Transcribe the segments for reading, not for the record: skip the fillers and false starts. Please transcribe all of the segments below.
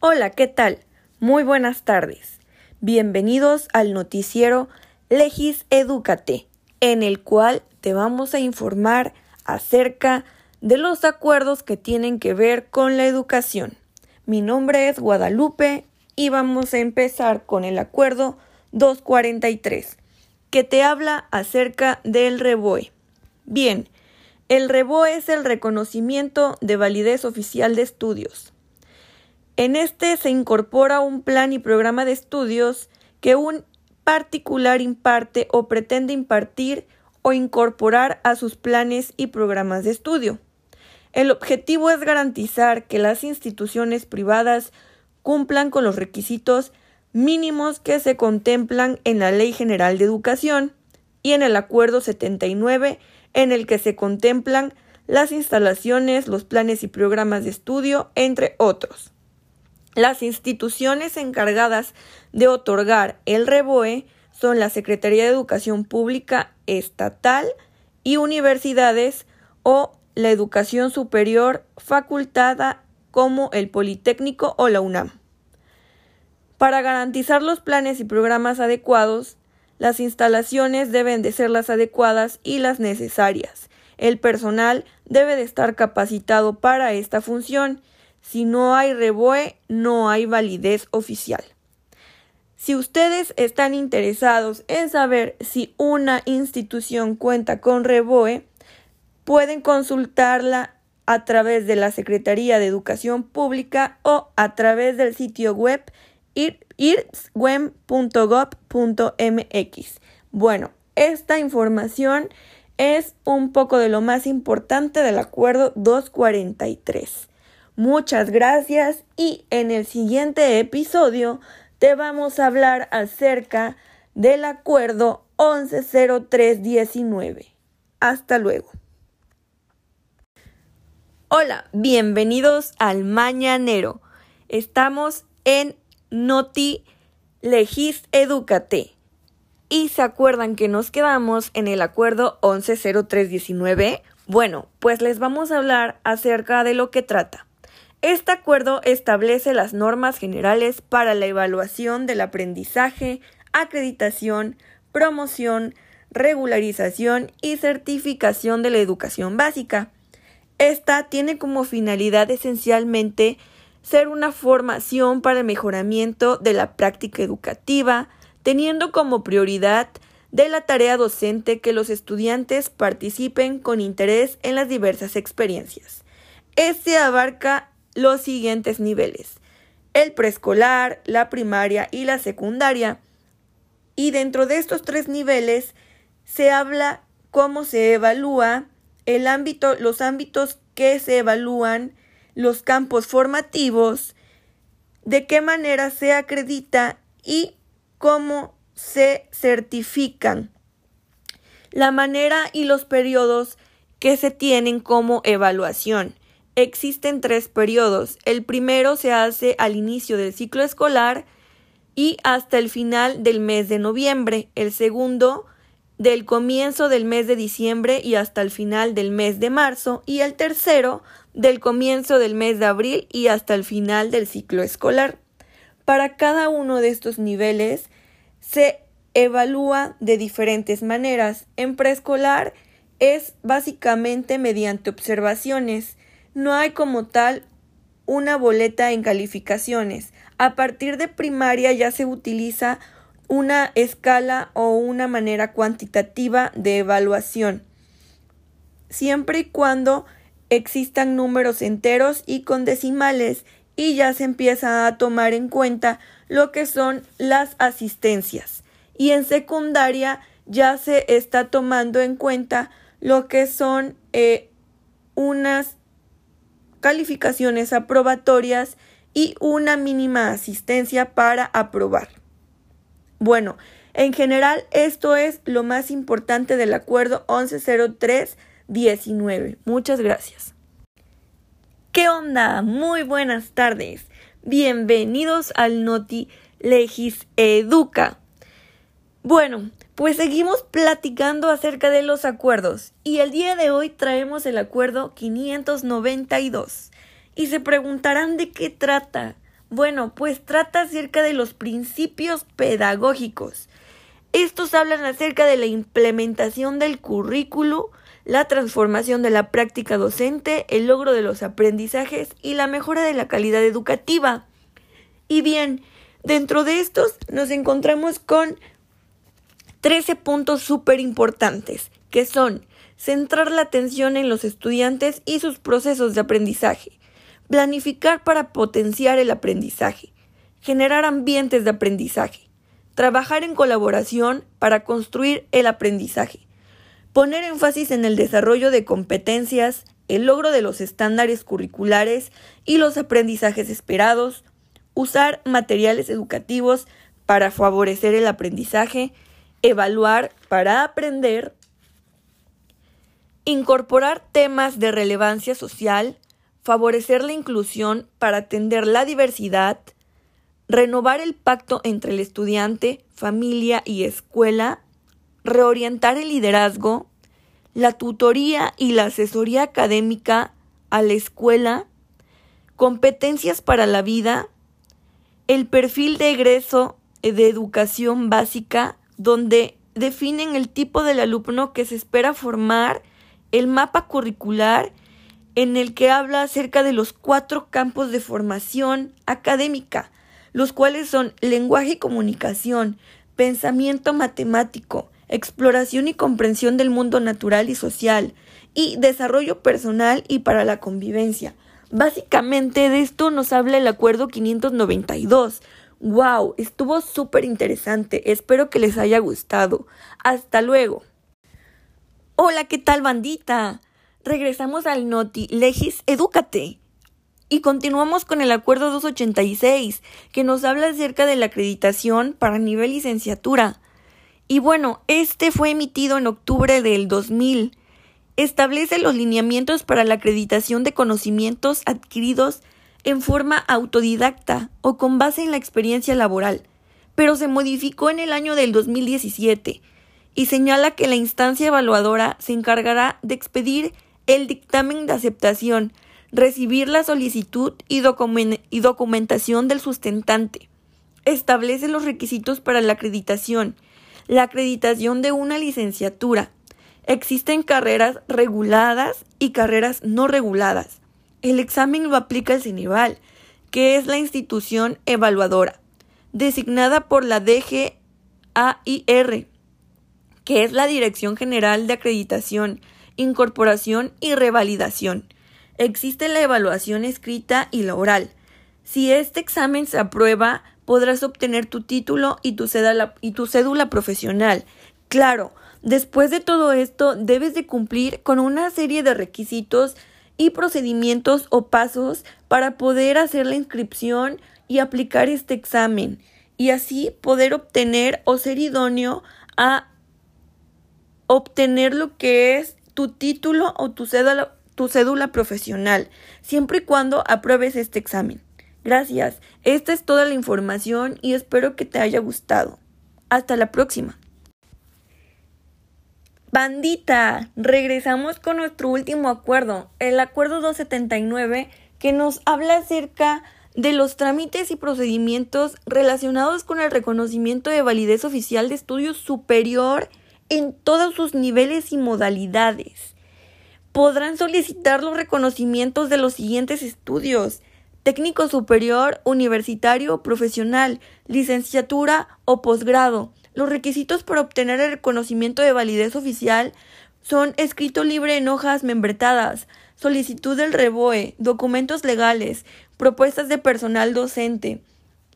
Hola, ¿qué tal? Muy buenas tardes. Bienvenidos al noticiero Legis Edúcate, en el cual te vamos a informar acerca de los acuerdos que tienen que ver con la educación. Mi nombre es Guadalupe y vamos a empezar con el acuerdo 243, que te habla acerca del REBOE. Bien, el REBOE es el reconocimiento de validez oficial de estudios. En este se incorpora un plan y programa de estudios que un particular imparte o pretende impartir o incorporar a sus planes y programas de estudio. El objetivo es garantizar que las instituciones privadas cumplan con los requisitos mínimos que se contemplan en la Ley General de Educación y en el Acuerdo 79, en el que se contemplan las instalaciones, los planes y programas de estudio, entre otros. Las instituciones encargadas de otorgar el REBOE son la Secretaría de Educación Pública Estatal y universidades o la educación superior facultada como el Politécnico o la UNAM. Para garantizar los planes y programas adecuados, las instalaciones deben de ser las adecuadas y las necesarias. El personal debe de estar capacitado para esta función. Si no hay REBOE, no hay validez oficial. Si ustedes están interesados en saber si una institución cuenta con REBOE, pueden consultarla a través de la Secretaría de Educación Pública o a través del sitio web irsweb.gob.mx. Bueno, esta información es un poco de lo más importante del Acuerdo 243. Muchas gracias y en el siguiente episodio te vamos a hablar acerca del Acuerdo 110319. Hasta luego. Hola, bienvenidos al Mañanero. Estamos en Noti Legis Edúcate. ¿Y se acuerdan que nos quedamos en el Acuerdo 110319? Bueno, pues les vamos a hablar acerca de lo que trata. Este acuerdo establece las normas generales para la evaluación del aprendizaje, acreditación, promoción, regularización y certificación de la educación básica. Esta tiene como finalidad esencialmente ser una formación para el mejoramiento de la práctica educativa, teniendo como prioridad de la tarea docente que los estudiantes participen con interés en las diversas experiencias. Este abarca los siguientes niveles: el preescolar, la primaria y la secundaria. Y dentro de estos tres niveles se habla cómo se evalúa los ámbitos que se evalúan, los campos formativos, de qué manera se acredita y cómo se certifican, la manera y los periodos que se tienen como evaluación. Existen tres periodos. El primero se hace al inicio del ciclo escolar y hasta el final del mes de noviembre. El segundo, del comienzo del mes de diciembre y hasta el final del mes de marzo. Y el tercero, del comienzo del mes de abril y hasta el final del ciclo escolar. Para cada uno de estos niveles se evalúa de diferentes maneras. En preescolar es básicamente mediante observaciones. No hay como tal una boleta en calificaciones. A partir de primaria ya se utiliza una escala o una manera cuantitativa de evaluación, siempre y cuando existan números enteros y con decimales, y ya se empieza a tomar en cuenta lo que son las asistencias. Y en secundaria ya se está tomando en cuenta lo que son unas calificaciones aprobatorias y una mínima asistencia para aprobar. Bueno, en general esto es lo más importante del Acuerdo 110319. Muchas gracias. ¿Qué onda? Muy buenas tardes. Bienvenidos al Noti Legis Educa. Bueno, pues seguimos platicando acerca de los acuerdos y el día de hoy traemos el acuerdo 592. Y se preguntarán de qué trata. Bueno, pues trata acerca de los principios pedagógicos. Estos hablan acerca de la implementación del currículo, la transformación de la práctica docente, el logro de los aprendizajes y la mejora de la calidad educativa. Y bien, dentro de estos nos encontramos con 13 puntos súper importantes, que son centrar la atención en los estudiantes y sus procesos de aprendizaje, planificar para potenciar el aprendizaje, generar ambientes de aprendizaje, trabajar en colaboración para construir el aprendizaje, poner énfasis en el desarrollo de competencias, el logro de los estándares curriculares y los aprendizajes esperados, usar materiales educativos para favorecer el aprendizaje, evaluar para aprender, incorporar temas de relevancia social, favorecer la inclusión para atender la diversidad, renovar el pacto entre el estudiante, familia y escuela, reorientar el liderazgo, la tutoría y la asesoría académica a la escuela, competencias para la vida, el perfil de egreso de educación básica, donde definen el tipo del alumno que se espera formar, el mapa curricular, en el que habla acerca de los 4 campos de formación académica, los cuales son lenguaje y comunicación, pensamiento matemático, exploración y comprensión del mundo natural y social, y desarrollo personal y para la convivencia. Básicamente de esto nos habla el Acuerdo 592. ¡Wow! Estuvo súper interesante. Espero que les haya gustado. ¡Hasta luego! ¡Hola! ¿Qué tal, bandita? Regresamos al Noti Legis Edúcate. Y continuamos con el Acuerdo 286, que nos habla acerca de la acreditación para nivel licenciatura. Y bueno, este fue emitido en octubre del 2000. Establece los lineamientos para la acreditación de conocimientos adquiridos en forma autodidacta o con base en la experiencia laboral, pero se modificó en el año del 2017 y señala que la instancia evaluadora se encargará de expedir el dictamen de aceptación, recibir la solicitud y documentación del sustentante. Establece los requisitos para la acreditación de una licenciatura. Existen carreras reguladas y carreras no reguladas. El examen lo aplica el CENEVAL, que es la institución evaluadora, designada por la DGAIR, que es la Dirección General de Acreditación, Incorporación y Revalidación. Existe la evaluación escrita y la oral. Si este examen se aprueba, podrás obtener tu título y tu cédula profesional. Claro, después de todo esto, debes de cumplir con una serie de requisitos y procedimientos o pasos para poder hacer la inscripción y aplicar este examen, y así poder obtener o ser idóneo a obtener lo que es tu título o tu cédula profesional, siempre y cuando apruebes este examen. Gracias, esta es toda la información y espero que te haya gustado. Hasta la próxima. Bandita, regresamos con nuestro último acuerdo, el Acuerdo 279, que nos habla acerca de los trámites y procedimientos relacionados con el reconocimiento de validez oficial de estudio superior en todos sus niveles y modalidades. Podrán solicitar los reconocimientos de los siguientes estudios: técnico superior, universitario, profesional, licenciatura o posgrado. Los requisitos para obtener el reconocimiento de validez oficial son escrito libre en hojas membretadas, solicitud del REBOE, documentos legales, propuestas de personal docente.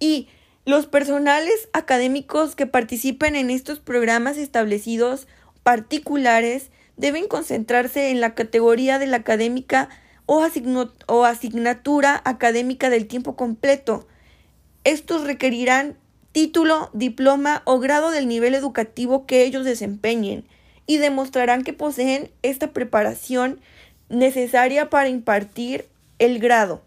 Y los personales académicos que participen en estos programas establecidos particulares deben concentrarse en la categoría de la académica o asignatura académica del tiempo completo. Estos requerirán título, diploma o grado del nivel educativo que ellos desempeñen y demostrarán que poseen esta preparación necesaria para impartir el grado.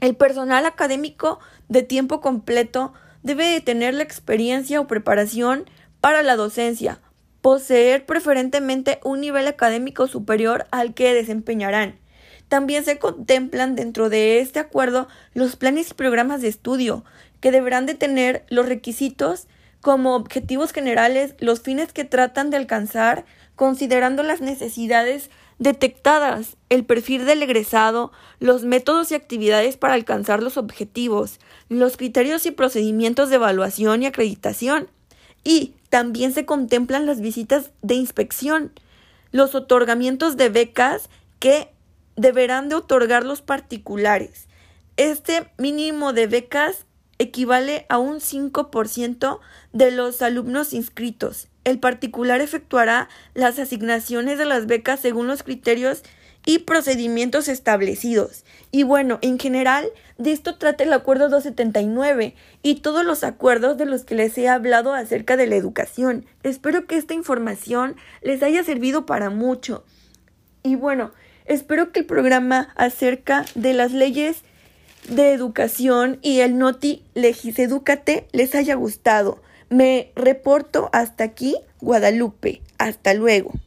El personal académico de tiempo completo debe de tener la experiencia o preparación para la docencia, poseer preferentemente un nivel académico superior al que desempeñarán, También se contemplan dentro de este acuerdo los planes y programas de estudio, que deberán de tener los requisitos como objetivos generales, los fines que tratan de alcanzar, considerando las necesidades detectadas, el perfil del egresado, los métodos y actividades para alcanzar los objetivos, los criterios y procedimientos de evaluación y acreditación, y también se contemplan las visitas de inspección, los otorgamientos de becas que deberán de otorgar los particulares. Este mínimo de becas equivale a un 5% de los alumnos inscritos. El particular efectuará las asignaciones de las becas según los criterios y procedimientos establecidos. Y bueno, en general, de esto trata el Acuerdo 279 y todos los acuerdos de los que les he hablado acerca de la educación. Espero que esta información les haya servido para mucho. Y bueno, espero que el programa acerca de las leyes de educación y el noti Legis Edúcate les haya gustado. Me reporto hasta aquí, Guadalupe. Hasta luego.